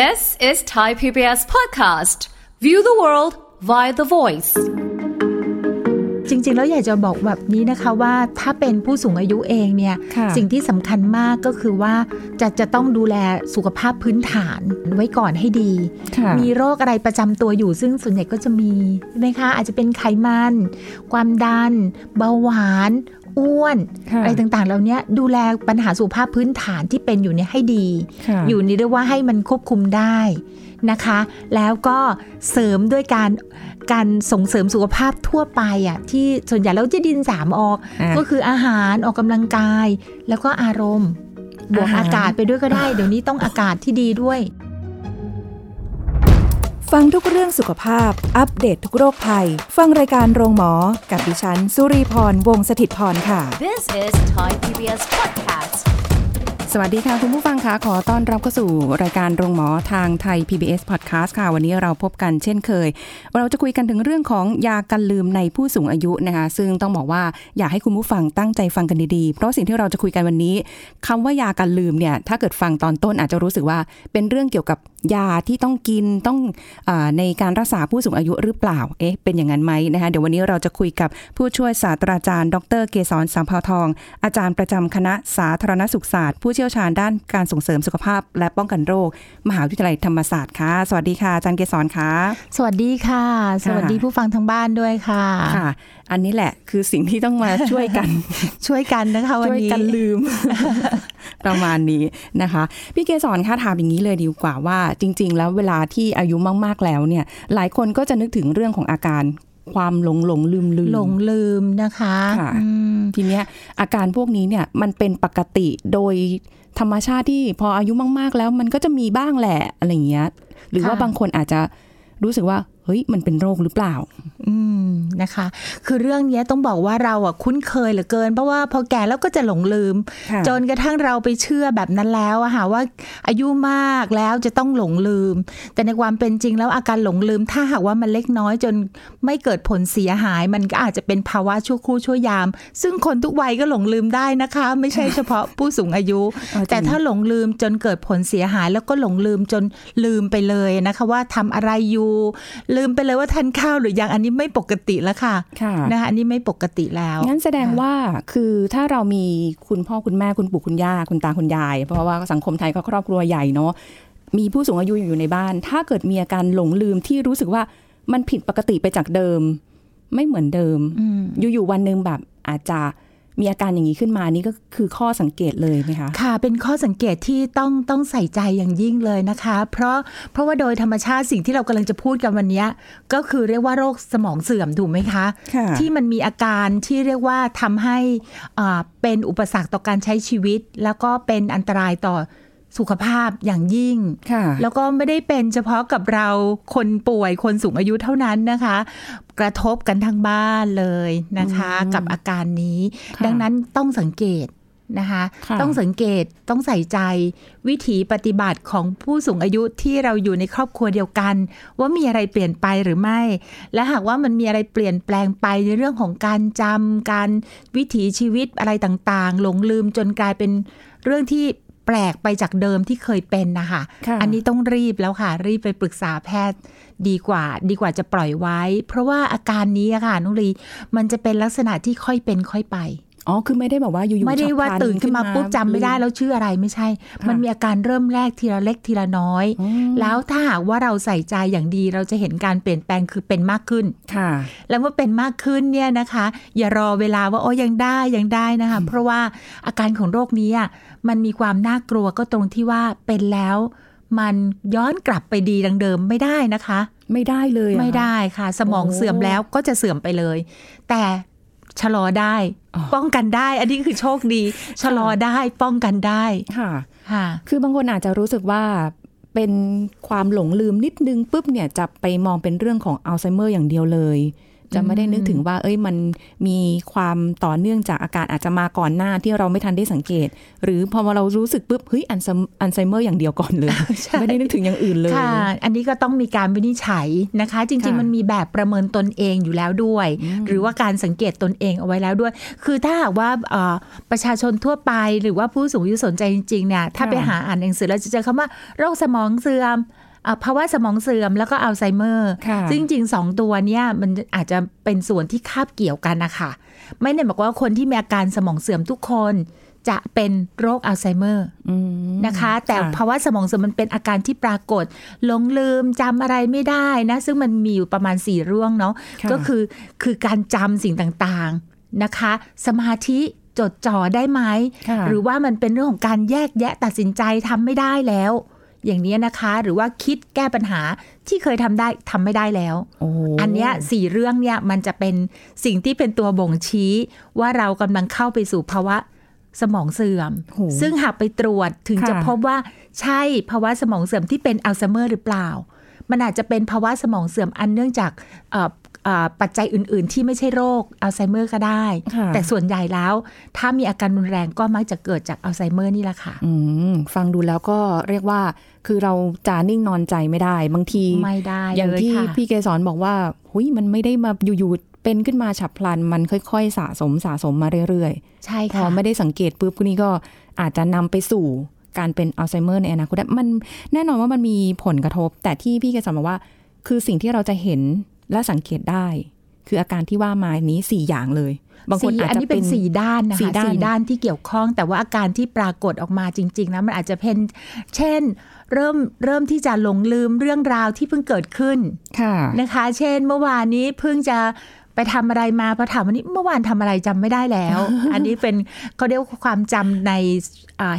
This is Thai PBS Podcast. View the world via the voice. จริงๆแล้วอยากจะบอกแบบนี้นะคะว่าถ้าเป็นผู้สูงอายุเองเนี่ยสิ่งที่สำคัญมากก็คือว่าจะต้องดูแลสุขภาพพื้นฐานไว้ก่อนให้ดีมีโรคอะไรประจำตัวอยู่ซึ่งส่วนใหญ่ก็จะมีนะคะอาจจะเป็นไขมันความดันเบาหวานอ้วนอะไรต่างๆเหล่านี้ดูแลปัญหาสุขภาพพื้นฐานที่เป็นอยู่เนี่ยให้ดีอยู่นี่เรียกว่าให้มันควบคุมได้นะคะแล้วก็เสริมด้วยการส่งเสริมสุขภาพทั่วไปอ่ะที่ส่วนใหญ่แล้วจะดิน3 อก็คืออาหารออกกำลังกายแล้วก็อารมณ์บวกอากาศไปด้วยก็ได้เดี๋ยวนี้ต้องอากาศที่ดีด้วยฟังทุกเรื่องสุขภาพอัปเดต ทุกโรคภัยฟังรายการโรงหมอกับดิฉันสุรีพรวงศ์สถิตย์พรค่ะ This is Thai PBS Podcastสวัสดีค่ะคุณผู้ฟังคะขอต้อนรับเข้าสู่รายการโรงหมอทางไทย PBS Podcast ค่ะวันนี้เราพบกันเช่นเคยเราจะคุยกันถึงเรื่องของยากันลืมในผู้สูงอายุนะคะซึ่งต้องบอกว่าอยากให้คุณผู้ฟังตั้งใจฟังกันดีๆเพราะสิ่งที่เราจะคุยกันวันนี้คำว่ายากันลืมเนี่ยถ้าเกิดฟังตอนต้นอาจจะรู้สึกว่าเป็นเรื่องเกี่ยวกับยาที่ต้องกินต้องในการรักษาผู้สูงอายุหรือเปล่าเอ๊ะเป็นอย่างนั้นไหมนะคะเดี๋ยววันนี้เราจะคุยกับผู้ช่วยศาสตราจารย์ดร.เกษร สัมภาวทองอาจารย์ประจำคณะสาธารณสุขศาสตร์ผู้เชี่ยวชาญด้านการส่งเสริมสุขภาพและป้องกันโรคมหาวิทยาลัยธรรมศาสตร์ค่ะสวัสดีค่ะอาจารย์เกษรค่ะสวัสดีค่ะสวัสดีผู้ฟังทางบ้านด้วยค่ะค่ะอันนี้แหละคือสิ่งที่ต้องมาช่วยกัน ช่วยกันนะคะวันนี้ช่วยกันลืม ประมาณนี้นะคะพี่เกษรค่ะถามอย่างนี้เลยดีกว่าว่าจริงๆแล้วเวลาที่อายุมากๆแล้วเนี่ยหลายคนก็จะนึกถึงเรื่องของอาการความหลงลืมนะคะทีเนี้ยอาการพวกนี้เนี่ยมันเป็นปกติโดยธรรมชาติที่พออายุมากๆแล้วมันก็จะมีบ้างแหละอะไรอย่างเงี้ยหรือว่าบางคนอาจจะรู้สึกว่าเฮ้ยมันเป็นโรคหรือเปล่านะคะคือเรื่องนี้ต้องบอกว่าเราอ่ะคุ้นเคยเหลือเกินเพราะว่าพอแก่แล้วก็จะหลงลืมจนกระทั่งเราไปเชื่อแบบนั้นแล้วอะค่ะว่าอายุมากแล้วจะต้องหลงลืมแต่ในความเป็นจริงแล้วอาการหลงลืมถ้าหากว่ามันเล็กน้อยจนไม่เกิดผลเสียหายมันก็อาจจะเป็นภาวะชั่วครู่ชั่วยามซึ่งคนทุกวัยก็หลงลืมได้นะคะไม่ใช่เฉพาะผู้สูงอายุแต่ถ้าหลงลืมจนเกิดผลเสียหายแล้วก็หลงลืมจนลืมไปเลยนะคะว่าทำอะไรอยู่ลืมไปเลยว่าทานข้าวหรือยังอันนี้ไม่ปกติแล้วค่ะนะคะอันนี้ไม่ปกติแล้วงั้นแสดงว่าคือถ้าเรามีคุณพ่อคุณแม่คุณปู่คุณย่าคุณตาคุณยายเพราะว่าสังคมไทยก็ครอบครัวใหญ่เนาะมีผู้สูงอายุอยู่ในบ้านถ้าเกิดมีอาการหลงลืมที่รู้สึกว่ามันผิดปกติไปจากเดิมไม่เหมือนเดิมอยู่ๆวันนึงแบบอาจจะมีอาการอย่างนี้ขึ้นมานี่ก็คือข้อสังเกตเลยไหมคะค่ะเป็นข้อสังเกตที่ต้องใส่ใจอย่างยิ่งเลยนะคะเพราะว่าโดยธรรมชาติสิ่งที่เรากำลังจะพูดกันวันนี้ก็คือเรียกว่าโรคสมองเสื่อมถูกไหมคะที่มันมีอาการที่เรียกว่าทำให้เป็นอุปสรรคต่อการใช้ชีวิตแล้วก็เป็นอันตรายต่อสุขภาพอย่างยิ่งแล้วก็ไม่ได้เป็นเฉพาะกับเราคนป่วยคนสูงอายุเท่านั้นนะคะกระทบกันทั้งบ้านเลยนะคะกับอาการนี้ดังนั้นต้องสังเกตนะคะต้องสังเกตต้องใส่ใจวิถีปฏิบัติของผู้สูงอายุที่เราอยู่ในครอบครัวเดียวกันว่ามีอะไรเปลี่ยนไปหรือไม่และหากว่ามันมีอะไรเปลี่ยนแปลงไปในเรื่องของการจำการวิถีชีวิตอะไรต่างๆหลงลืมจนกลายเป็นเรื่องที่แปลกไปจากเดิมที่เคยเป็นนะคะอันนี้ต้องรีบแล้วค่ะรีบไปปรึกษาแพทย์ดีกว่าจะปล่อยไว้เพราะว่าอาการนี้ค่ะนุรีมันจะเป็นลักษณะที่ค่อยเป็นค่อยไปอ๋อคือไม่ได้แบบว่าอยู่ๆไม่ได้ว่าตื่นขึ้นมาปุ๊บจำไม่ได้แล้วชื่ออะไรไม่ใช่มันมีอาการเริ่มแรกทีละเล็กทีละน้อยแล้วถ้าหากว่าเราใส่ใจอย่างดีเราจะเห็นการเปลี่ยนแปลงคือเป็นมากขึ้นค่ะแล้วเมื่อเป็นมากขึ้นเนี่ยนะคะอย่ารอเวลาว่าโอ้ยังได้นะคะเพราะว่าอาการของโรคนี้มันมีความน่ากลัวก็ตรงที่ว่าเป็นแล้วมันย้อนกลับไปดีดังเดิมไม่ได้นะคะไม่ได้เลยไม่ได้ค่ะสมองเสื่อมแล้วก็จะเสื่อมไปเลยแต่ชะลอได้ป้องกันได้อันนี้คือโชคดีชะลอได้ป้องกันได้ค่ะค่ะคือบางคนอาจจะรู้สึกว่าเป็นความหลงลืมนิดนึงปุ๊บเนี่ยจะไปมองเป็นเรื่องของอัลไซเมอร์อย่างเดียวเลย จะไม่ได้นึกถึงว่าเอ้ยมันมีความต่อเนื่องจากอาการอาจจะมาก่อนหน้าที่เราไม่ทันได้สังเกตหรือพอเรารู้สึกปุ๊บเฮ้ยอัลไซเมอร์อย่างเดียวก่อนเลยไม่ได้นึกถึงอย่างอื่นเลยค่ะอันนี้ก็ต้องมีการวินิจฉัยนะคะจริงๆมันมีแบบประเมินตนเองอยู่แล้วด้วยหรือว่าการสังเกตตนเองเอาไว้แล้วด้วยคือถ้าหากว่าประชาชนทั่วไปหรือว่าผู้สูงอายุสนใจจริงๆเนี่ยถ้าไปหาอ่านหนังสือแล้วจะเจอคำว่าโรคสมองเสื่อมภาวะสมองเสื่อมแล้วก็อัลไซเมอร์ซึ่งจริงๆ2ตัวเนี่ยมันอาจจะเป็นส่วนที่คาบเกี่ยวกันนะคะไม่ได้บอกว่าคนที่มีอาการสมองเสื่อมทุกคนจะเป็นโรคอัลไซเมอร์นะคะแต่ภาวะสมองเสื่อมมันเป็นอาการที่ปรากฏหลงลืมจำอะไรไม่ได้นะซึ่งมันมีอยู่ประมาณ4เรื่องเนาะก็คือการจำสิ่งต่างๆนะคะสมาธิจดจ่อได้ไหมหรือว่ามันเป็นเรื่องของการแยกแยะตัดสินใจทำไม่ได้แล้วอย่างนี้นะคะหรือว่าคิดแก้ปัญหาที่เคยทำได้ทำไม่ได้แล้ว อันเนี้ย4เรื่องเนี่ยมันจะเป็นสิ่งที่เป็นตัวบ่งชี้ว่าเรากำลังเข้าไปสู่ภาวะสมองเสื่อมซึ่งหากไปตรวจถึงจะพบว่าใช่ภาวะสมองเสื่อมที่เป็นอัลไซเมอร์หรือเปล่ามันอาจจะเป็นภาวะสมองเสื่อมอันเนื่องจากปัจจัยอื่นๆที่ไม่ใช่โรคอัลไซเมอร์ก็ได้แต่ส่วนใหญ่แล้วถ้ามีอาการรุนแรงก็มักจะเกิดจากอัลไซเมอร์นี่แหละค่ะฟังดูแล้วก็เรียกว่าคือเราจะนิ่งนอนใจไม่ได้บางทีไม่ได้อย่างที่พี่เกษรบอกว่าหุ้ยมันไม่ได้มาอยู่ๆเป็นขึ้นมาฉับพลันมันค่อยๆสะสมมาเรื่อยๆใช่ค่ะพอไม่ได้สังเกตปุ๊บพวกนี้ก็อาจจะนำไปสู่การเป็นอัลไซเมอร์ในอนาคตมันแน่นอนว่ามันมีผลกระทบแต่ที่พี่เกษรบอกว่าคือสิ่งที่เราจะเห็นและสังเกตได้คืออาการที่ว่ามานี้4อย่างเลยบางคนอาจจะเป็น4ด้านนะคะ4ด้านที่เกี่ยวข้องแต่ว่าอาการที่ปรากฏออกมาจริงๆนะมันอาจจะเป็นเช่นเริ่มที่จะหลงลืมเรื่องราวที่เพิ่งเกิดขึ้นนะคะเช่นเมื่อวานนี้เพิ่งจะไปทำอะไรมาพอถามวันนี้เมื่อวานทำอะไรจำไม่ได้แล้ว อันนี้เป็นเขาเรียกว่าความจำใน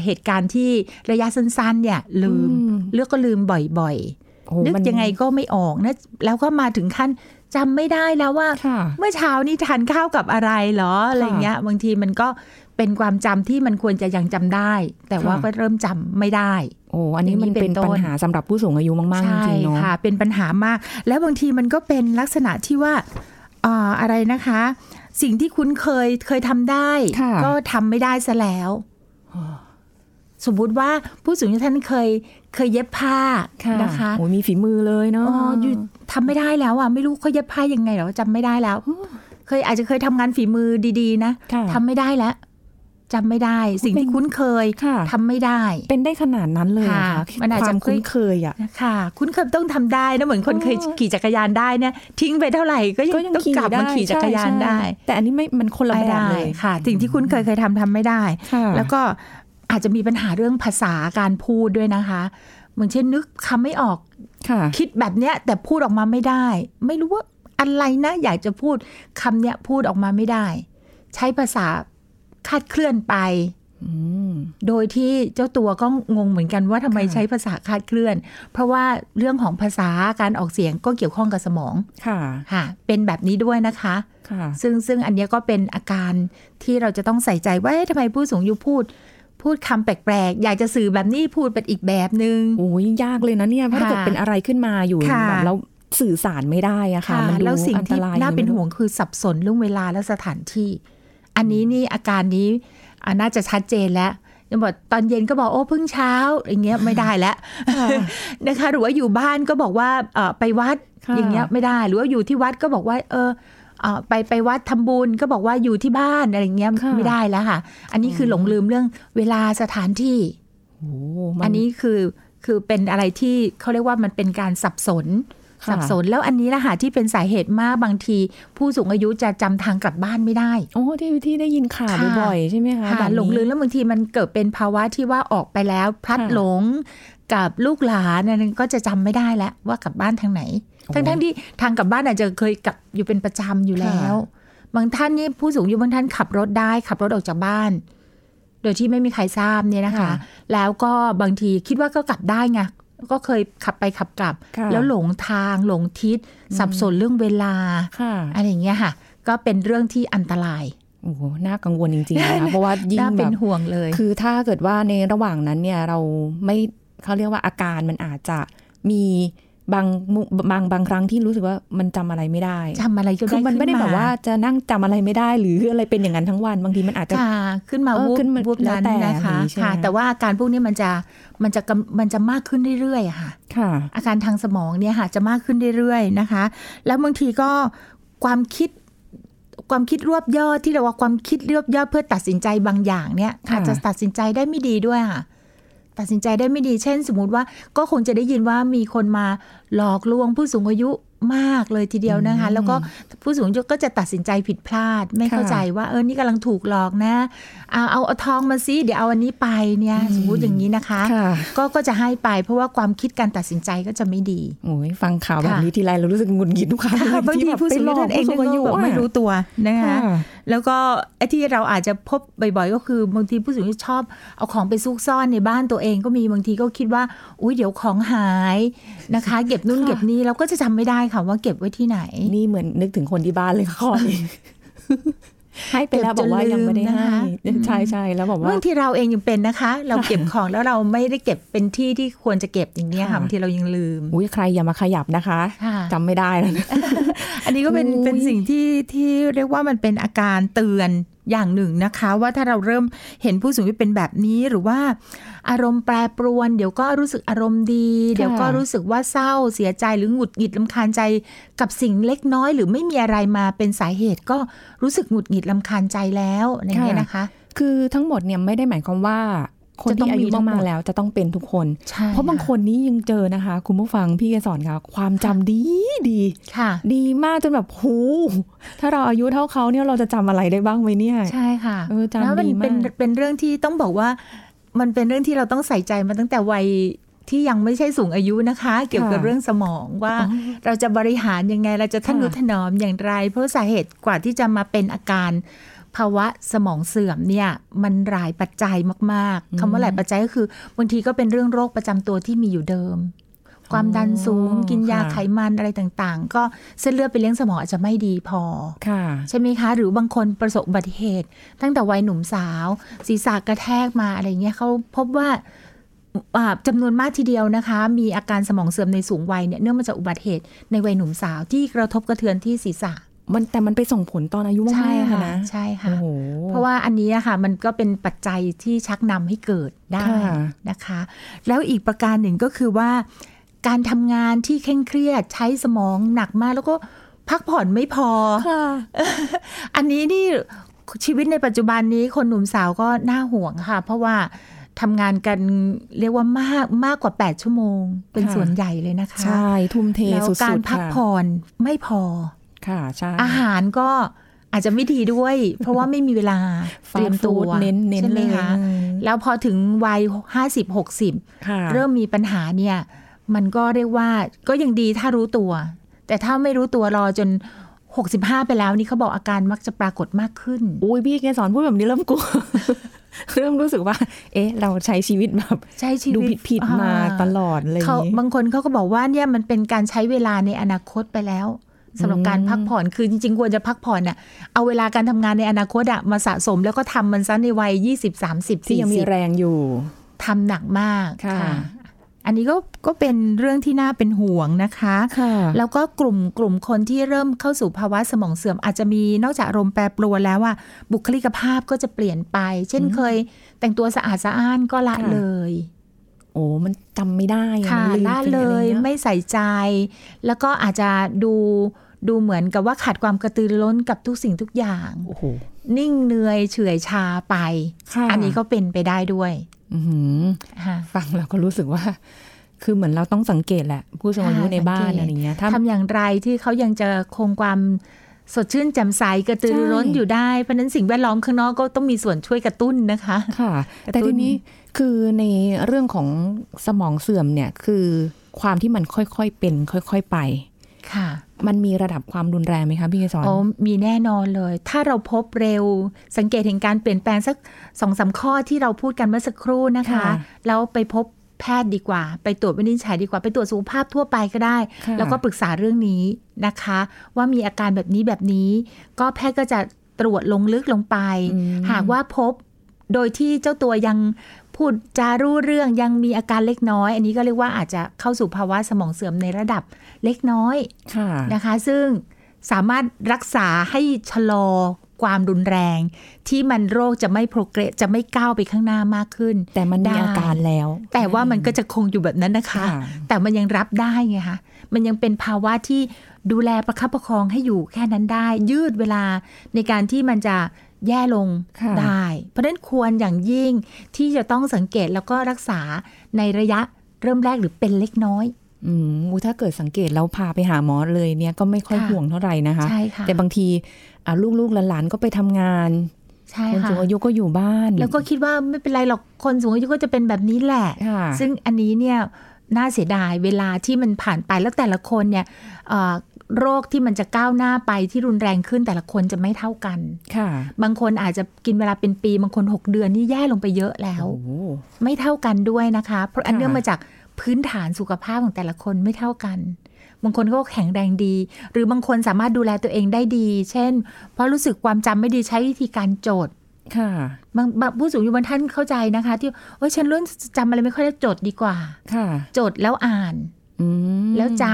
เหตุการณ์ที่ระยะสั้นๆเนี่ยลืมบ่อยๆนึกยังไงก็ไม่ออกนะแล้วก็มาถึงขั้นจำไม่ได้แล้วว่าเมื่อเช้านี้ทานข้าวกับอะไรหรออะไรเงี้ยบางทีมันก็เป็นความจำที่มันควรจะยังจำได้แต่ว่าก็เริ่มจำไม่ได้อันนี้มันเป็นปัญหาสำหรับผู้สูงอายุมากๆจริงๆเนาะใช่ค่ะเป็นปัญหามากแล้วบางทีมันก็เป็นลักษณะที่ว่าอะไรนะคะสิ่งที่คุ้นเคยทำได้ก็ทำไม่ได้ซะแล้วสมมติว่าผู้สูงอายุท่านเคยเย็บผ้านะคะโอ้มีฝีมือเลยเนาะทำไม่ได้แล้วอ่ะไม่รู้เขาเย็บผ้ายังไงหรอจำไม่ได้แล้วอาจจะเคยทำงานฝีมือดีๆนะทำไม่ได้แล้วจำไม่ได้สิ่งที่คุ้นเคยทำไม่ได้เป็นได้ขนาดนั้นเลยค่ะมันอาจจะคุ้นเคยอ่ะค่ะคุ้นเคยต้องทำได้นะเหมือนคนเคยขี่จักรยานได้เนี่ยทิ้งไปเท่าไหร่ก็ยังต้องกลับมาขี่จักรยานได้แต่อันนี้ไม่มันคนละแบบเลยค่ะสิ่งที่คุ้นเคยทำไม่ได้แล้วก็อาจจะมีปัญหาเรื่องภาษาการพูดด้วยนะคะเหมือนเช่นนึกคำไม่ออกคิดแบบเนี้ยแต่พูดออกมาไม่ได้ไม่รู้ว่าอะไรนะอยากจะพูดคำเนี้ยพูดออกมาไม่ได้ใช้ภาษาคาดเคลื่อนไปโดยที่เจ้าตัวก็งงเหมือนกันว่าทำไมใช้ภาษาคาดเคลื่อนเพราะว่าเรื่องของภาษาการออกเสียงก็เกี่ยวข้องกับสมองค่ะเป็นแบบนี้ด้วยนะคะซึ่งอันเนี้ยก็เป็นอาการที่เราจะต้องใส่ใจว่าทำไมผู้สูงอายุพูดคำแปลกๆอยากจะสื่อแบบนี้พูดเป็นอีกแบบนึงโอ้ยยากเลยนะเนี่ยเพราะถ้าเกิดเป็นอะไรขึ้นมาอยู่แบบแล้วสื่อสารไม่ได้อะค่ะมันดูอันตรายน่าเป็นห่วงคือสับสนเรื่องเวลาและสถานที่อันนี้นี่อาการนี้น่าจะชัดเจนแล้วยังบอกตอนเย็นก็บอกโอ้เพิ่งเช้าอย่างเงี้ยไม่ได้แล้ว นะคะหรือว่าอยู่บ้านก็บอกว่าไปวัด อย่างเงี้ยไม่ได้หรือว่าอยู่ที่วัดก็บอกว่าไปวัดทำบุญก็บอกว่าอยู่ที่บ้านอะไรเงี้ยไม่ได้แล้วค่ะอันนี้คือหลงลืมเรื่องเวลาสถานที่อันนี้คือเป็นอะไรที่เขาเรียกว่ามันเป็นการสับสนแล้วอันนี้ล่ะค่ะที่เป็นสาเหตุมากบางทีผู้สูงอายุจะจำทางกลับบ้านไม่ได้โอ้ที่ได้ยินข่าวบ่อยๆใช่ไหมคะแบบหลงลืมแล้วบางทีมันเกิดเป็นภาวะที่ว่าออกไปแล้วพลัดหลงกับลูกหลานนั่นก็จะจำไม่ได้แล้วว่ากลับบ้านทางไหนทั้งที่ทางกลับบ้านอาจจะเคยกลับอยู่เป็นประจำอยู่แล้วบางท่านนี่ผู้สูงอายุบางท่านขับรถได้ขับรถออกจากบ้านโดยที่ไม่มีใครทราบเนี่ยนะคะแล้วก็บางทีคิดว่าก็กลับได้ไงก็เคยขับไปขับกลับแล้วหลงทางหลงทิศสับสนเรื่องเวลาอะไรอย่างเงี้ยค่ะก็เป็นเรื่องที่อันตรายโอ้โหน่ากังวลจริงๆนะเพราะว่ายิ่งแบบเป็นห่วงเลยคือถ้าเกิดว่าในระหว่างนั้นเนี่ยเราไม่เขาเรียกว่าอาการมันอาจจะมี บางครั้งที่รู้สึกว่ามันจำอะไรไม่ได้จำอะไรก็ได้คือมันไม่ได้แบบว่าจะนั่งจำอะไรไม่ได้หรืออะไรเป็นอย่างนั้นทั้งวันบางทีมันอาจจะขึ้นมาวูบนั้นนะคะค่ะแต่ว่าอาการพวกนี้มันจะมากขึ้นเรื่อยๆค่ะอาการทางสมองเนี่ยค่ะจะมากขึ้นเรื่อยๆนะคะแล้วบางทีก็ความคิดรวบยอดที่เราว่าความคิดรวบยอดเพื่อตัดสินใจบางอย่างเนี่ยอาจจะตัดสินใจได้ไม่ดีด้วยค่ะตัดสินใจได้ไม่ดีเช่นสมมุติว่าก็คงจะได้ยินว่ามีคนมาหลอกลวงผู้สูงอายุมากเลยทีเดียวนะคะแล้วก็ผู้สูงอายุก็จะตัดสินใจผิดพลาดไม่เข้าใจว่านี่กำลังถูกหลอกนะเอาทองมาซิเดี๋ยวเอาอันนี้ไปเนี่ยสมมุติอย่างนี้นะคะก็จะให้ไปเพราะว่าความคิดการตัดสินใจก็จะไม่ดีโอ้ยฟังข่าวแบบนี้ทีไรเรารู้สึกหงุดหงิดทุกครั้งบางทีผู้สูงอายุไม่รู้ตัวนะคะแล้วก็ไอ้ที่เราอาจจะพบบ่อยๆก็คือบางทีผู้สูงอายุชอบเอาของไปซุกซ่อนในบ้านตัวเองก็มีบางทีก็คิดว่าอุ้ยเดี๋ยวของหายนะคะเก็บนู่นเก็บนี่เราก็จะจำไม่ได้ค่ะว่าเก็บไว้ที่ไหนนี่เหมือนนึกถึงคนที่บ้านเลยข้อนี้ให้ไปแล้วบอกว่ายังไม่ได้ให้ใช่ๆแล้วบอกว่าบางทีเราเองยังเป็นนะคะเราเก็บของแล้วเราไม่ได้เก็บเป็นที่ที่ควรจะเก็บอย่างนี้ค่ะบางทีเรายังลืมอุ้ยใครอย่ามาขยับนะคะจำไม่ได้แล้วนะอันนี้ก็เป็นสิ่งที่เรียกว่ามันเป็นอาการเตือนอย่างหนึ่งนะคะว่าถ้าเราเริ่มเห็นผู้สูงอายุเป็นแบบนี้หรือว่าอารมณ์แปรปรวนเดี๋ยวก็รู้สึกอารมณ์ดีเดี๋ยวก็รู้สึกว่าเศร้าเสียใจหรือหงุดหงิดรำคาญใจกับสิ่งเล็กน้อยหรือไม่มีอะไรมาเป็นสาเหตุก็รู้สึกหงุดหงิดรำคาญใจแล้วอย่างนี้นะคะคือทั้งหมดเนี่ยไม่ได้หมายความว่าคนที่อายุมากแล้วจะต้องเป็นทุกคนเพราะบางคนนี้ยังเจอนะคะคุณผู้ฟังพี่สอนค่ะความจำดีดีมากจนแบบโหถ้าเราอายุเท่าเขาเนี่ยเราจะจำอะไรได้บ้างไหมเนี่ยใช่ค่ะแล้วมันเป็นเรื่องที่ต้องบอกว่ามันเป็นเรื่องที่เราต้องใส่ใจมาตั้งแต่วัยที่ยังไม่ใช่สูงอายุนะคะเกี่ยวกับเรื่องสมองว่าเราจะบริหารยังไงเราจะทนุถนอมอย่างไรเพราะสาเหตุกว่าที่จะมาเป็นอาการภาวะสมองเสื่อมเนี่ยมันหลายปัจจัยมากๆคำว่าหลายปัจจัยก็คือบางทีก็เป็นเรื่องโรคประจำตัวที่มีอยู่เดิมความดันสูงกินยาไขมันอะไรต่างๆก็เส้นเลือดไปเลี้ยงสมองอาจจะไม่ดีพอใช่ไหมคะหรือบางคนประสบอุบัติเหตุตั้งแต่วัยหนุ่มสาวศีรษะกระแทกมาอะไรเงี้ยเขาพบว่าจำนวนมากทีเดียวนะคะมีอาการสมองเสื่อมในสูงวัยเนี่ยเนื่องมาจากอุบัติเหตุในวัยหนุ่มสาวที่กระทบกระเทือนที่ศีรษะแต่มันไปส่งผลตอนอายุมากๆค่ะนะใช่ค่ะเพราะว่าอันนี้ค่ะมันก็เป็นปัจจัยที่ชักนำให้เกิดได้นะคะแล้วอีกประการหนึ่งก็คือว่าการทำงานที่เคร่งเครียดใช้สมองหนักมากแล้วก็พักผ่อนไม่พออันนี้นี่ชีวิตในปัจจุบันนี้คนหนุ่มสาวก็น่าห่วงค่ะเพราะว่าทำงานกันเรียกว่ามากกว่า8ชั่วโมงเป็นส่วนใหญ่เลยนะคะใช่ทุ่มเทสุดๆแล้วการพักผ่อนไม่พออาหารก็อาจจะไม่ดีด้วยเพราะว่าไม่มีเวลาเตรียมตัวเน้นๆเลยค่ะแล้วพอถึงวัย 50-60 เริ่มมีปัญหาเนี่ยมันก็เรียกว่าก็ยังดีถ้ารู้ตัวแต่ถ้าไม่รู้ตัวรอจน65ไปแล้วนี่เขาบอกอาการมักจะปรากฏมากขึ้นอุ้ยพี่แกสอนพูดแบบนี้เริ่มกลัวเริ่มรู้สึกว่าเราใช้ชีวิตแบบดูผิดมาตลอดเลยบางคนเขาก็บอกว่าเนี่ยมันเป็นการใช้เวลาในอนาคตไปแล้วสำหรับการพักผ่อนคือจริงๆควรจะพักผ่อนน่ะเอาเวลาการทำงานในอนาคตอะมาสะสมแล้วก็ทำมันซะในวัย20 30 40ที่ยังมีแรงอยู่ทำหนักมากค่ะอันนี้ก็เป็นเรื่องที่น่าเป็นห่วงนะคะแล้วก็กลุ่มคนที่เริ่มเข้าสู่ภาวะสมองเสื่อมอาจจะมีนอกจากอารมณ์แปรปรวนแล้วว่าบุคลิกภาพก็จะเปลี่ยนไปเช่นเคยแต่งตัวสะอาดสะอ้านก็ละเลยโอ้มันจำไม่ได้ค่ะละเลยไม่ใส่ใจแล้วก็อาจจะดูเหมือนกับว่าขาดความกระตือรือร้นกับทุกสิ่งทุกอย่างโอ้โหนิ่งเนื่อยเฉื่อยชาไปอันนี้ก็เป็นไปได้ด้วยฟังแล้วก็รู้สึกว่าคือเหมือนเราต้องสังเกตแหละผู้สูงอายุในบ้านอะไรอย่างเงี้ยทำอย่างไรที่เขายังจะคงความสดชื่นแจ่มใสกระตือรือร้นอยู่ได้เพราะนั้นสิ่งแวดล้อมข้างนอกก็ต้องมีส่วนช่วยกระตุ้นนะคะค่ะแต่ทีนี้คือในเรื่องของสมองเสื่อมเนี่ยคือความที่มันค่อยๆเป็นค่อยๆไปค่ะมันมีระดับความรุนแรงไหมคะพี่เกษรมีแน่นอนเลยถ้าเราพบเร็วสังเกตเห็นการเปลี่ยนแปลงสัก 2-3 ข้อที่เราพูดกันเมื่อสักครู่นะคะแล้วไปพบแพทย์ดีกว่าไปตรวจวินิจฉัยดีกว่าไปตรวจสุขภาพทั่วไปก็ได้แล้วก็ปรึกษาเรื่องนี้นะคะว่ามีอาการแบบนี้ก็แพทย์ก็จะตรวจลงลึกลงไปหากว่าพบโดยที่เจ้าตัวยัง พูดจารู้เรื่องยังมีอาการเล็กน้อยอันนี้ก็เรียกว่าอาจจะเข้าสู่ภาวะสมองเสื่อมในระดับเล็กน้อยนะคะซึ่งสามารถรักษาให้ชะลอความรุนแรงที่มันโรคจะไม่โปรเกรสจะไม่ก้าวไปข้างหน้ามากขึ้นแต่มันมีอาการแล้วแต่ว่ามันก็จะคงอยู่แบบนั้นนะคะแต่มันยังรับได้ไงคะมันยังเป็นภาวะที่ดูแลประคับประคองให้อยู่แค่นั้นได้ยืดเวลาในการที่มันจะแย่ลงได้เพราะฉะนั้นควรอย่างยิ่งที่จะต้องสังเกตแล้วก็รักษาในระยะเริ่มแรกหรือเป็นเล็กน้อยถ้าเกิดสังเกตแล้วพาไปหาหมอเลยเนี่ยก็ไม่ค่อยห่วงเท่าไหร่นะคะแต่บางทีลูกๆหลานๆก็ไปทำงานคนสูงอายุก็อยู่บ้านแล้วก็คิดว่าไม่เป็นไรหรอกคนสูงอายุก็จะเป็นแบบนี้แหละซึ่งอันนี้เนี่ยน่าเสียดายเวลาที่มันผ่านไปแล้วแต่ละคนเนี่ยโรคที่มันจะก้าวหน้าไปที่รุนแรงขึ้นแต่ละคนจะไม่เท่ากันบางคนอาจจะกินเวลาเป็นปีบางคน6เดือนนี่แย่ลงไปเยอะแล้วไม่เท่ากันด้วยนะคะเพราะอันเนื่องมาจากพื้นฐานสุขภาพของแต่ละคนไม่เท่ากันบางคนก็แข็งแรงดีหรือบางคนสามารถดูแลตัวเองได้ดีเช่นเพราะรู้สึกความจำไม่ดีใช้วิธีการจดผู้สูงอายุบางท่านเข้าใจนะคะที่ฉันเรื่องจำอะไรไม่ค่อยได้จดดีกว่าจดแล้วอ่านแล้วจ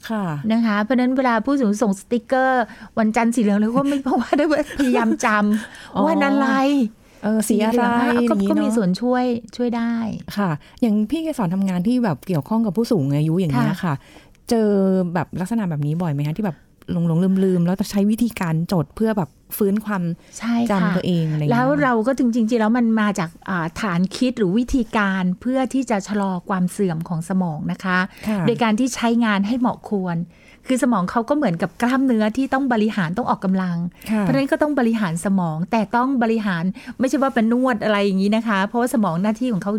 ำนะคะเพราะนั้นเวลาผู้สูงส่งสติกเกอร์วันจันทร์สีเหลืองแล้วก็ไม่เพราะว่าได้พยายามจำว่านั่นอะไรสีอะไรก็มีส่วนช่วยได้ค่ะอย่างพี่สอนทำงานที่แบบเกี่ยวข้องกับผู้สูงอายุอย่างนี้ค่ะเจอแบบลักษณะแบบนี้บ่อยไหมคะที่แบบหลงลืมๆแล้วใช้วิธีการจดเพื่อแบบฟื้นความจำตัวเองอะไรอย่างเงี้ยแล้วเราก็จริงๆแล้วมันมาจากฐานคิดหรือวิธีการเพื่อที่จะชะลอความเสื่อมของสมองนะคะโดยการที่ใช้งานให้เหมาะควรคือสมองเขาก็เหมือนกับกล้ามเนื้อที่ต้องบริหารต้องออกกำลังเพราะฉะนั้นก็ต้องบริหารสมองแต่ต้องบริหารไม่ใช่ว่าเป็นนวดอะไรอย่างนี้นะคะเพราะว่าสมองหน้าที่ของเขา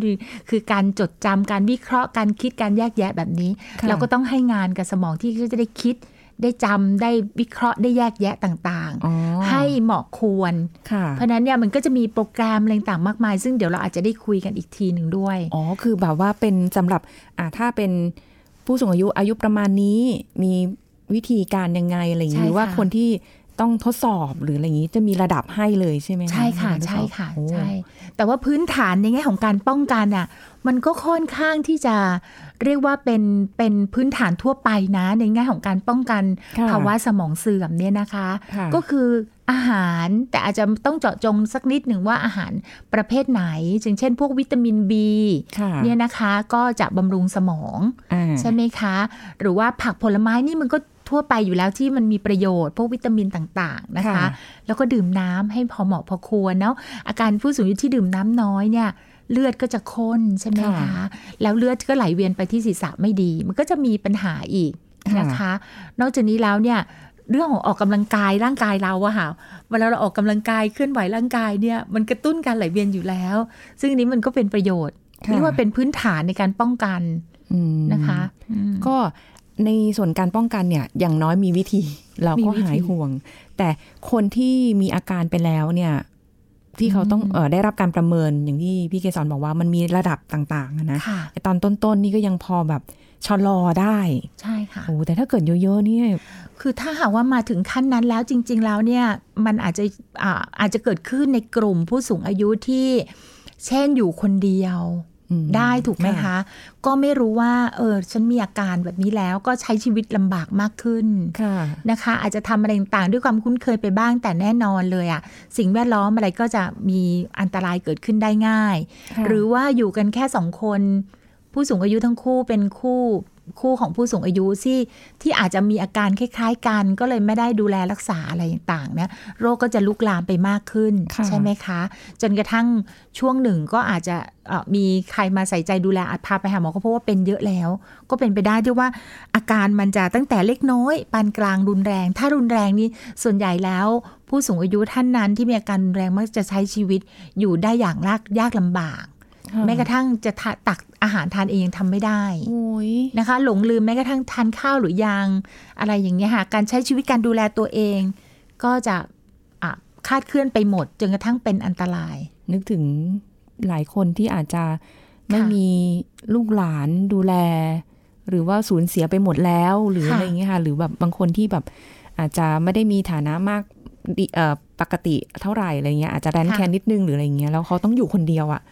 คือการจดจำการวิเคราะห์การคิดการแยกแยะแบบนี้เราก็ต้องให้งานกับสมองที่จะได้คิดได้จำได้วิเคราะห์ได้แยกแยะต่างๆให้เหมาะควรเพราะนั้นเนี่ยมันก็จะมีโปรแกรมอะไรต่างมากมายซึ่งเดี๋ยวเราอาจจะได้คุยกันอีกทีหนึ่งด้วยอ๋อคือแบบว่าเป็นสำหรับถ้าเป็นผู้สูงอายุประมาณนี้มีวิธีการยังไงอะไรอย่างนี้ว่าคนที่ต้องทดสอบหรืออะไรอย่างนี้จะมีระดับให้เลยใช่ไหมใช่ค่ะใช่ค่ะใช่แต่ว่าพื้นฐานในแง่ของการป้องกันอ่ะมันก็ค่อนข้างที่จะเรียกว่าเป็นพื้นฐานทั่วไปนะในแง่ของการป้องกันภาวะสมองเสื่อมเนี่ยนะคะก็คืออาหารแต่อาจจะต้องเจาะจงสักนิดหนึ่งว่าอาหารประเภทไหนเช่นพวกวิตามิน B เนี่ยนะคะก็จะบำรุงสมองใช่ไหมคะหรือว่าผักผลไม้นี่มันก็ทั่วไปอยู่แล้วที่มันมีประโยชน์พวกวิตามินต่างๆนะคะแล้วก็ดื่มน้ำให้พอเหมาะพอควรเนาะอาการผู้สูงอายุที่ดื่มน้ำน้อยเนี่ยเลือดก็จะข้นใช่ไหมคะแล้วเลือดก็ไหลเวียนไปที่ศีรษะไม่ดีมันก็จะมีปัญหาอีกนะคะนอกจากนี้แล้วเนี่ยเรื่องของออกกำลังกายร่างกายเราอะค่ะเวลาเราออกกำลังกายเคลื่อนไหวร่างกายเนี่ยมันกระตุ้นการไหลเวียนอยู่แล้วซึ่งนี้มันก็เป็นประโยชน์เรียกว่าเป็นพื้นฐานในการป้องกันนะคะก็ในส่วนการป้องกันเนี่ยอย่างน้อยมีวิธีเราก็หายห่วงแต่คนที่มีอาการไปแล้วเนี่ยที่เขาต้องได้รับการประเมินอย่างที่พี่เกษรบอกว่ามันมีระดับต่างๆนะตอนต้นๆนี่ก็ยังพอแบบชะลอได้ใช่ค่ะโอ้แต่ถ้าเกิดเยอะๆเนี่ยคือถ้าหากว่ามาถึงขั้นนั้นแล้วจริงๆแล้วเนี่ยมันอาจจะเกิดขึ้นในกลุ่มผู้สูงอายุที่เช่นอยู่คนเดียวได้ถูกไหมคะก็ไม่รู้ว่าฉันมีอาการแบบนี้แล้วก็ใช้ชีวิตลำบากมากขึ้นนะคะอาจจะทำอะไรต่างๆด้วยความคุ้นเคยไปบ้างแต่แน่นอนเลยอ่ะสิ่งแวดล้อมอะไรก็จะมีอันตรายเกิดขึ้นได้ง่ายหรือว่าอยู่กันแค่2คนผู้สูงอายุทั้งคู่เป็นคู่ของผู้สูงอายุที่อาจจะมีอาการคล้ายๆกันก็เลยไม่ได้ดูแลรักษาอะไรต่างๆเนี่ยโรคก็จะลุกลามไปมากขึ้นใช่ไหมคะจนกระทั่งช่วงหนึ่งก็อาจจะมีใครมาใส่ใจดูแลอาจพาไปหาหมอก็เพราะว่าเป็นเยอะแล้วก็เป็นไปได้ด้วยว่าอาการมันจะตั้งแต่เล็กน้อยปานกลางรุนแรงถ้ารุนแรงนี่ส่วนใหญ่แล้วผู้สูงอายุท่านนั้นที่มีอาการรุนแรงมักจะใช้ชีวิตอยู่ได้อย่างยากลำบากแม้กระทั่งจะตักอาหารทานเองยังทำไม่ได้นะคะหลงลืมแม้กระทั่งทานข้าวหรือยังอะไรอย่างเงี้ยค่ะการใช้ชีวิตการดูแลตัวเองก็จะคาดเคลื่อนไปหมดจนกระทั่งเป็นอันตรายนึกถึงหลายคนที่อาจจะไม่มีลูกหลานดูแลหรือว่าสูญเสียไปหมดแล้วหรืออะไรอย่างเงี้ยค่ะหรือแบบบางคนที่แบบอาจจะไม่ได้มีฐานะมากปกติเท่าไหร่อะไรเงี้ยอาจจะแรนแคนนิดนึงหรืออะไรเงี้ยแล้วเขาต้องอยู่คนเดียวอ่ะ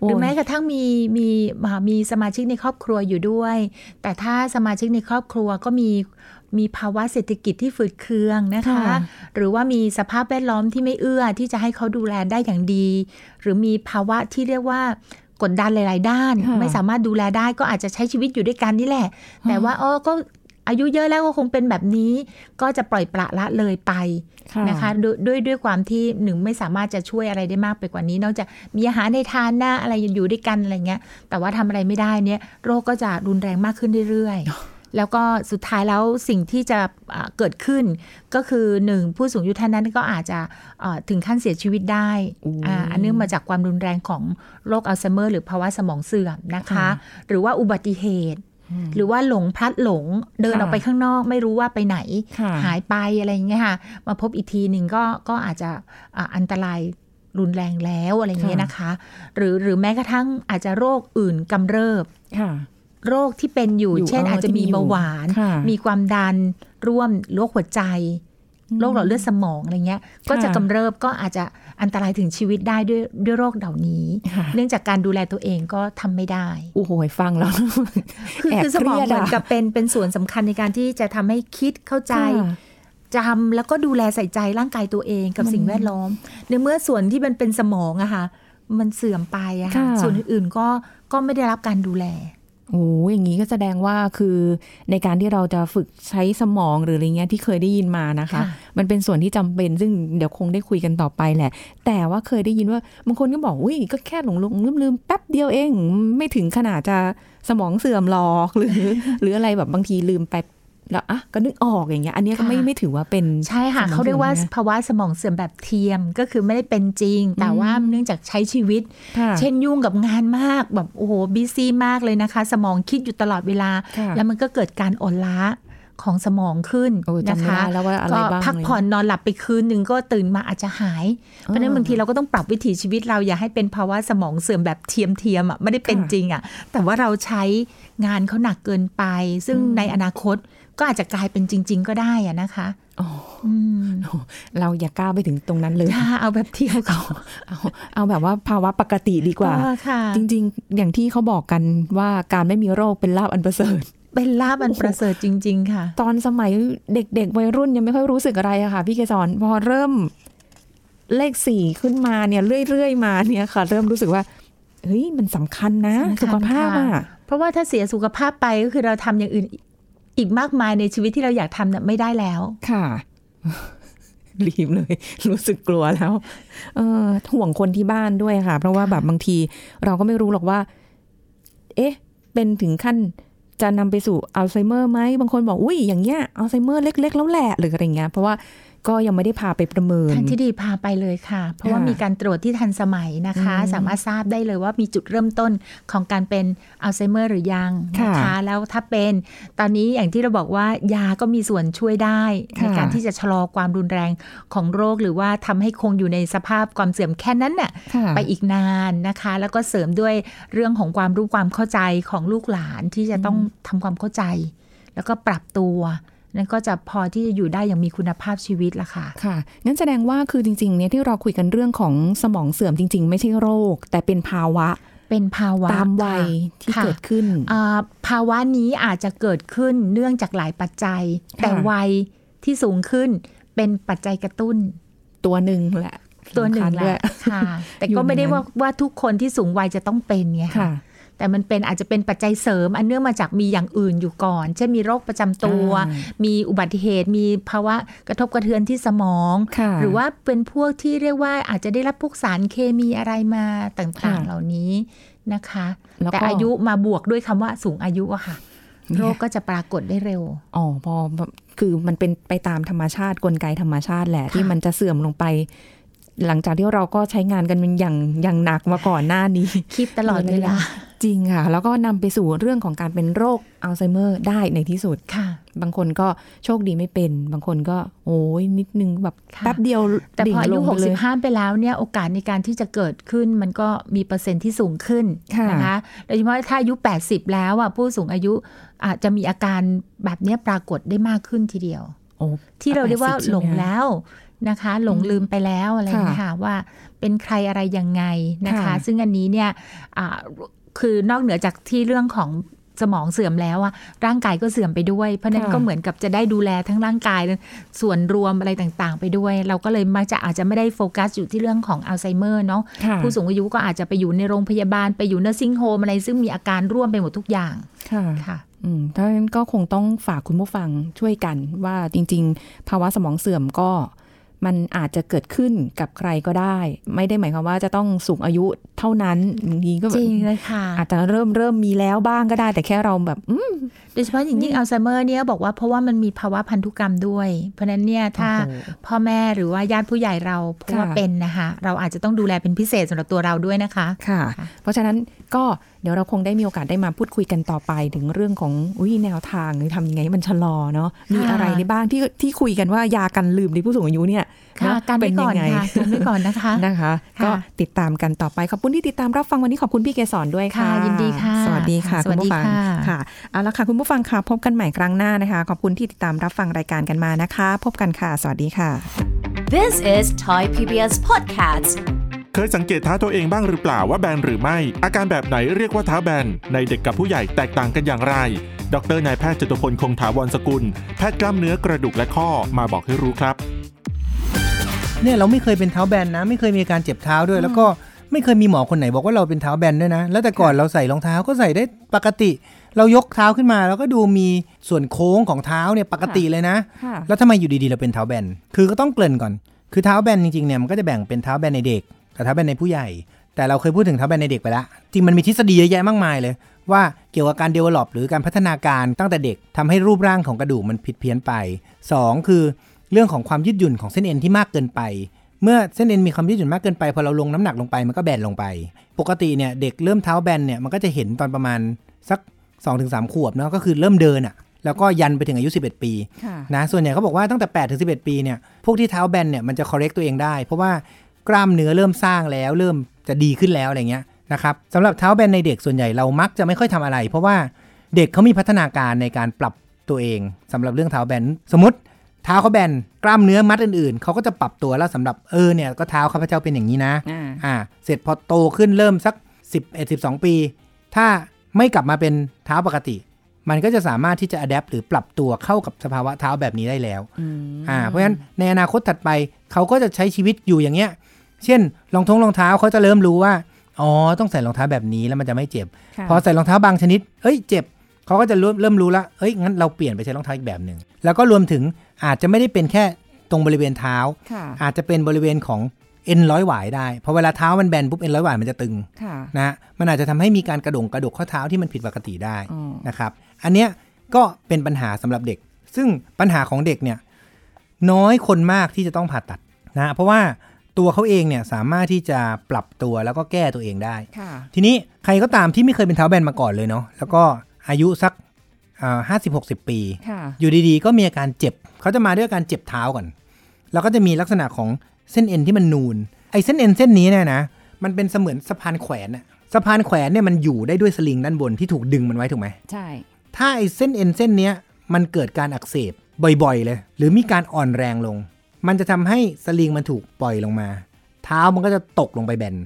หรือแม้กระทั่งมีสมาชิกในครอบครัวอยู่ด้วยแต่ถ้าสมาชิกในครอบครัวก็มีภาวะเศรษฐกิจที่ฝืดเคืองนะคะหรือว่ามีสภาพแวดล้อมที่ไม่เอื้อที่จะให้เขาดูแลได้อย่างดีหรือมีภาวะที่เรียกว่ากดดันหลายๆด้านไม่สามารถดูแลได้ก็อาจจะใช้ชีวิตอยู่ด้วยกันนี่แหละแต่ว่าก็อายุเยอะแล้วก็คงเป็นแบบนี้ก็จะปล่อยปละละเลยไปนะคะด้วยความที่หนึ่งไม่สามารถจะช่วยอะไรได้มากไปกว่านี้นอกจากมีอาหารในทานหน้าอะไรอยู่ด้วยกันอะไรเงี้ยแต่ว่าทำอะไรไม่ได้เนี่ยโรคก็จะรุนแรงมากขึ้นเรื่อยๆ แล้วก็สุดท้ายแล้วสิ่งที่จะเกิดขึ้นก็คือหนึ่งผู้สูงอายุท่านนั้นก็อาจจะถึงขั้นเสียชีวิตได้อันเนื่องมาจากความรุนแรงของโรคอัลไซเมอร์หรือภาวะสมองเสื่อมนะคะหรือว่าอุบัติเหตุหรือว่าหลงพลัดหลงเดินออกไปข้างนอกไม่รู้ว่าไปไหนหายไปอะไรอย่างเงี้ยค่ะมาพบอีกทีหนึ่งก็อาจจะอันตรายรุนแรงแล้วอะไรอย่างเงี้ยนะคะหรือแม้กระทั่งอาจจะโรคอื่นกำเริบโรคที่เป็นอยู่เช่นอาจจะมีเบาหวานมีความดันร่วมโรคหัวใจโรคหลอดเลือดสมองอะไรเงี้ยก็จะกำเริบก็อาจจะอันตรายถึงชีวิตได้ด้วยโรคเหล่านี้เนื่องจากการดูแลตัวเองก็ทำไม่ได้โอ้โหฟังแล้วคือสมองเหมือนกับเป็นส่วนสำคัญในการที่จะทำให้คิดเข้าใจจำแล้วก็ดูแลใส่ใจร่างกายตัวเองกับสิ่งแวดล้อมในเมื่อส่วนที่มันเป็นสมองอะค่ะมันเสื่อมไปอะค่ะส่วนอื่นๆก็ไม่ได้รับการดูแลโอ้อย่างนี้ก็แสดงว่าคือในการที่เราจะฝึกใช้สมองหรืออะไรเงี้ยที่เคยได้ยินมานะคะมันเป็นส่วนที่จำเป็นซึ่งเดี๋ยวคงได้คุยกันต่อไปแหละแต่ว่าเคยได้ยินว่าบางคนก็บอกอุ้ยก็แค่หลงลืมแป๊บเดียวเองไม่ถึงขนาดจะสมองเสื่อมหรอกหรืออะไรแบบบางทีลืมไปแล้วอ่ะก็นึกออกอย่างเงี้ยอันนี้ก็ไม่ถือว่าเป็นใช่ค่ะเขาเรียกว่าภาวะสมองเสื่อมแบบเทียมก็คือไม่ได้เป็นจริงแต่ว่าเนื่องจากใช้ชีวิตเช่นยุ่งกับงานมากแบบโอ้โหบิซี่มากเลยนะคะสมองคิดอยู่ตลอดเวลาแล้วมันก็เกิดการอ่อนล้าของสมองขึ้นนะคะก็พักผ่อนนอนหลับไปคืนนึงก็ตื่นมาอาจจะหายเพราะนั้นบางทีเราก็ต้องปรับวิถีชีวิตเราอย่าให้เป็นภาวะสมองเสื่อมแบบเทียมอ่ะไม่ได้เป็นจริงอ่ะแต่ว่าเราใช้งานเขาหนักเกินไปซึ่งในอนาคตก็อาจจะกลายเป็นจริงๆก็ได้อะนะคะเราอย่าก้าวไปถึงตรงนั้นเลยเอาแบบที่เขาเอาแบบว่าภาวะปกติดีกว่าจริงๆอย่างที่เขาบอกกันว่าการไม่มีโรคเป็นลาภอันประเสริฐเป็นลาภอันประเสริฐจริงๆค่ะตอนสมัยเด็กๆวัยรุ่นยังไม่ค่อยรู้สึกอะไรอะค่ะพี่เกษรพอเริ่มเลข4ขึ้นมาเนี่ยเรื่อยๆมาเนี่ยค่ะเริ่มรู้สึกว่าเฮ้ยมันสำคัญนะสุขภาพอะเพราะว่าถ้าเสียสุขภาพไปก็คือเราทำอย่างอื่นอีกมากมายในชีวิตที่เราอยากทำเนี่ยไม่ได้แล้วค่ะรีบเลยรู้สึกกลัวแล้วห่วงคนที่บ้านด้วยค่ะเพราะว่าแบบบางทีเราก็ไม่รู้หรอกว่าเอ๊ะเป็นถึงขั้นจะนำไปสู่อัลไซเมอร์ไหมบางคนบอกอุ้ยอย่างเงี้ยอัลไซเมอร์เล็กๆแล้วแหละหรืออะไรเงี้ยเพราะว่าก็ยังไม่ได้พาไปประเมินทางที่ดีพาไปเลยค่ะเพราะว่ามีการตรวจที่ทันสมัยนะคะสามารถทราบได้เลยว่ามีจุดเริ่มต้นของการเป็นอัลไซเมอร์หรือยังนะคะแล้วถ้าเป็นตอนนี้อย่างที่เราบอกว่ายาก็มีส่วนช่วยได้ในการที่จะชะลอความรุนแรงของโรคหรือว่าทำให้คงอยู่ในสภาพความเสื่อมแค่นั้นน่ะไปอีกนานนะคะแล้วก็เสริมด้วยเรื่องของความรู้ความเข้าใจของลูกหลานที่จะต้องทำความเข้าใจแล้วก็ปรับตัวนั่นก็จะพอที่จะอยู่ได้อย่างมีคุณภาพชีวิตละค่ะค่ะงั้นแสดงว่าคือจริงๆเนี่ยที่เราคุยกันเรื่องของสมองเสื่อมจริงๆไม่ใช่โรคแต่เป็นภาวะตามวัยที่เกิดขึ้นภาวะนี้อาจจะเกิดขึ้นเนื่องจากหลายปัจจัยแต่วัยที่สูงขึ้นเป็นปัจจัยกระตุ้นตัวหนึ่งแหละค่ะแต่ก็ไม่ได้ว่าทุกคนที่สูงวัยจะต้องเป็นไงค่ะแต่มันเป็นอาจจะเป็นปัจจัยเสริมอันเนื่องมาจากมีอย่างอื่นอยู่ก่อนเช่นมีโรคประจำตัวมีอุบัติเหตุมีภาวะกระทบกระเทือนที่สมองหรือว่าเป็นพวกที่เรียกว่าอาจจะได้รับพวกสารเคมีอะไรมาต่างๆเหล่านี้นะคะแต่อายุมาบวกด้วยคำว่าสูงอายุอะค่ะโรคก็จะปรากฏได้เร็วพอคือมันเป็นไปตามธรรมชาติกลไกธรรมชาติแหละที่มันจะเสื่อมลงไปหลังจากที่เราก็ใช้งานกันอย่างหนักมาก่อนหน้านี้คิดตลอดเวลาจริงค่ะแล้วก็นำไปสู่เรื่องของการเป็นโรคอัลไซเมอร์ได้ในที่สุดค่ะบางคนก็โชคดีไม่เป็นบางคนก็โอ้ยนิดนึงแบบแป๊บเดียวแต่พออายุ65ไปแล้วเนี่ยโอกาสในการที่จะเกิดขึ้นมันก็มีเปอร์เซ็นต์ที่สูงขึ้นนะคะโดยเฉพาะถ้าอายุ80แล้วอ่ะผู้สูงอายุอาจจะมีอาการแบบนี้ปรากฏได้มากขึ้นทีเดียว ที่เราเรียกว่าหลงแล้วนะคะหลงลืมไปแล้วอะไรนะคะว่าเป็นใครอะไรยังไงนะคะซึ่งอันนี้เนี่ยคือนอกเหนือจากที่เรื่องของสมองเสื่อมแล้วอะร่างกายก็เสื่อมไปด้วยเพราะนั้นก็เหมือนกับจะได้ดูแลทั้งร่างกายส่วนรวมอะไรต่างๆไปด้วยเราก็เลยมักจะอาจจะไม่ได้โฟกัสอยู่ที่เรื่องของอัลไซเมอร์เนาะผู้สูงอายุก็อาจจะไปอยู่ในโรงพยาบาลไปอยู่เนอร์ซิ่งโฮมอะไรซึ่งมีอาการร่วมไปหมดทุกอย่างค่ะถ้าอย่างนั้นก็คงต้องฝากคุณผู้ฟังช่วยกันว่าจริงๆภาวะสมองเสื่อมก็มันอาจจะเกิดขึ้นกับใครก็ได้ไม่ได้หมายความว่าจะต้องสูงอายุเท่านั้นจริงก็จริงเลยค่ะอาจจะเริ่มมีแล้วบ้างก็ได้แต่แค่เราแบบโดยเฉพาะอย่างยิ่งอัลไซเมอร์เนี่ยบอกว่าเพราะว่ามันมีภาวะพันธุกรรมด้วยเพราะนั้นเนี่ยถ้าพ่อแม่หรือว่าญาติผู้ใหญ่เราพบว่าเป็นนะคะเราอาจจะต้องดูแลเป็นพิเศษสำหรับตัวเราด้วยนะคะค่ะเพราะฉะนั้นก็เดี๋ยวเราคงได้มีโอกาสได้มาพูดคุยกันต่อไปถึงเรื่องของแนวทางทำยังไงให้มันชะลอเนาะมีอะไรในบ้างที่คุยกันว่ายากันลืมในผู้สูงอายุเนี่ยการเป็นยังไงกันไว้ก่อนนะคะนะคะก็ติดตามกันต่อไปขอบคุณที่ติดตามรับฟังวันนี้ขอบคุณพี่เกศรด้วยค่ะยินดีค่ะสวัสดีค่ะคุณผู้ฟังค่ะเอาละค่ะคุณผู้ฟังค่ะพบกันใหม่ครั้งหน้านะคะขอบคุณที่ติดตามรับฟังรายการกันมานะคะพบกันค่ะสวัสดีค่ะ This is Thai PBS Podcastเคยสังเกตเท้าตัวเองบ้างหรือเปล่าว่าแบนหรือไม่อาการแบบไหนเรียกว่าเท้าแบนในเด็กกับผู้ใหญ่แตกต่างกันอย่างไรดร.นายแพทย์จตุพลคงถาวรสกุลแพทย์กล้ามเนื้อกระดูกและข้อมาบอกให้รู้ครับเนี่ยเราไม่เคยเป็นเท้าแบนนะไม่เคยมีอาการเจ็บเท้าด้วยแล้วก็ไม่เคยมีหมอคนไหนบอกว่าเราเป็นเท้าแบนด้วยนะแล้วแต่ก่อนเราใส่รองเท้าก็ใส่ได้ปกติเรายกเท้าขึ้นมาเราก็ดูมีส่วนโค้งของเท้าเนี่ยปกติเลยนะแล้วทำไมอยู่ดีๆเราเป็นเท้าแบนคือก็ต้องเกริ่นก่อนคือเท้าแบนจริงๆเนี่ยมันก็จะแบ่งเป็นเท้าแบนในเด็กกับเท้าแบนในผู้ใหญ่แต่เราเคยพูดถึงเท้าแบนในเด็กไปแล้วจริงมันมีทฤษฎีเยอะแยะมากมายเลยว่าเกี่ยวกับการ develop หรือการพัฒนาการตั้งแต่เด็กทำให้รูปร่างของกระดูกมันผิดเพี้ยนไปสองคือเรื่องของความยืดหยุ่นของเส้นเอ็นที่มากเกินไปเมื่อเส้นเอ็นมีความยืดหยุ่นมากเกินไปพอเราลงน้ำหนักลงไปมันก็แบนลงไปปกติเนี่ยเด็กเริ่มเท้าแบนเนี่ยมันก็จะเห็นตอนประมาณสัก 2-3 ขวบเนาะก็คือเริ่มเดินอ่ะแล้วก็ยันไปถึงอายุ11ปีนะส่วนใหญ่เขาบอกว่าตั้งแต่ 8-11 ปีเนี่ยพวกที่เท้าแบนเนี่ยมันจะ correct ตัวเองได้เพราะว่ากล้ามเนื้อเริ่มสร้างแล้วเริ่มจะดีขึ้นแล้วอะไรเงี้ยนะครับสำหรับเท้าแบนในเด็กส่วนใหญ่เรามักจะไม่ค่อยทำอะไรเพราะว่าเด็กเขามีพัฒนาการในการปรับตัวเองสำหรับเรื่องเท้าแบนสมมติเท้าเขาแบนกล้ามเนื้อมัดอื่นๆเขาก็จะปรับตัวแล้วสำหรับเนี่ยก็เท้าข้าพเจ้าเป็นอย่างนี้นะเสร็จพอโตขึ้นเริ่มสัก11-12 ปีถ้าไม่กลับมาเป็นเท้าปกติมันก็จะสามารถที่จะอะแดปต์หรือปรับตัวเข้ากับสภาวะเท้าแบบนี้ได้แล้วเพราะฉะนั้นในอนาคตถัดไปเขาก็จะใช้ชีวิตอยู่อย่างเงี้ยเช่นรองเท้าเขาจะเริ่มรู้ว่าอ๋อต้องใส่รองเท้าแบบนี้แล้วมันจะไม่เจ็บพอใส่รองเท้าบางชนิดเจ็บเขาก็จะเริ่มรู้ละงั้นเราเปลี่ยนไปใช้รองเท้าอีกแบบนึงแล้วก็รวมถึงอาจจะไม่ได้เป็นแค่ตรงบริเวณเท้าอาจจะเป็นบริเวณของเอ็นร้อยหวายได้เพราะเวลาเท้ามันแบนปุ๊บเอ็นร้อยหวายมันจะตึงนะมันอาจจะทำให้มีการกระดกข้อเท้าที่มันผิดปกติได้นะครับอันเนี้ยก็เป็นปัญหาสำหรับเด็กซึ่งปัญหาของเด็กเนี่ยน้อยคนมากที่จะต้องผ่าตัดนะเพราะว่าตัวเขาเองเนี่ยสามารถที่จะปรับตัวแล้วก็แก้ตัวเองได้ทีนี้ใครก็ตามที่ไม่เคยเป็นเท้าแบนมาก่อนเลยเนาะแล้วก็อายุสัก50-60 ปีอยู่ดีๆก็มีอาการเจ็บเขาจะมาด้วยการเจ็บเท้าก่อนแล้วก็จะมีลักษณะของเส้นเอ็นที่มันนูนไอ้เส้นเอ็นเส้นนี้เนี่ยนะมันเป็นเสมือนสะพานแขวนอะสะพานแขวนเนี่ยมันอยู่ได้ด้วยสลิงด้านบนที่ถูกดึงมันไว้ถูกไหมใช่ถ้าไอ้เส้นเอ็นเส้นนี้มันเกิดการอักเสบบ่อยๆเลยหรือมีการอ่อนแรงลงมันจะทำให้สลิงมันถูกปล่อยลงมาเท้ามันก็จะตกลงไปแบน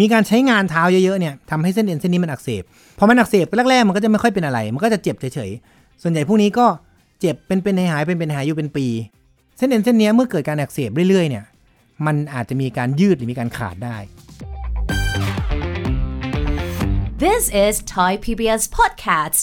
มีการใช้งานเท้าเยอะๆเนี่ยทำให้เส้นเอ็นเส้นนี้มันอักเสบพอมันอักเสบแรกๆมันก็จะไม่ค่อยเป็นอะไรมันก็จะเจ็บเฉยๆส่วนใหญ่พวกนี้ก็เจ็บเป็นหายๆเป็นหายอยู่เป็นปีเส้นเอ็นเส้นนี้เมื่อเกิดการอักเสบเรื่อยๆเนี่ยมันอาจจะมีการยืดหรือมีการขาดได้ This is Thai PBS Podcast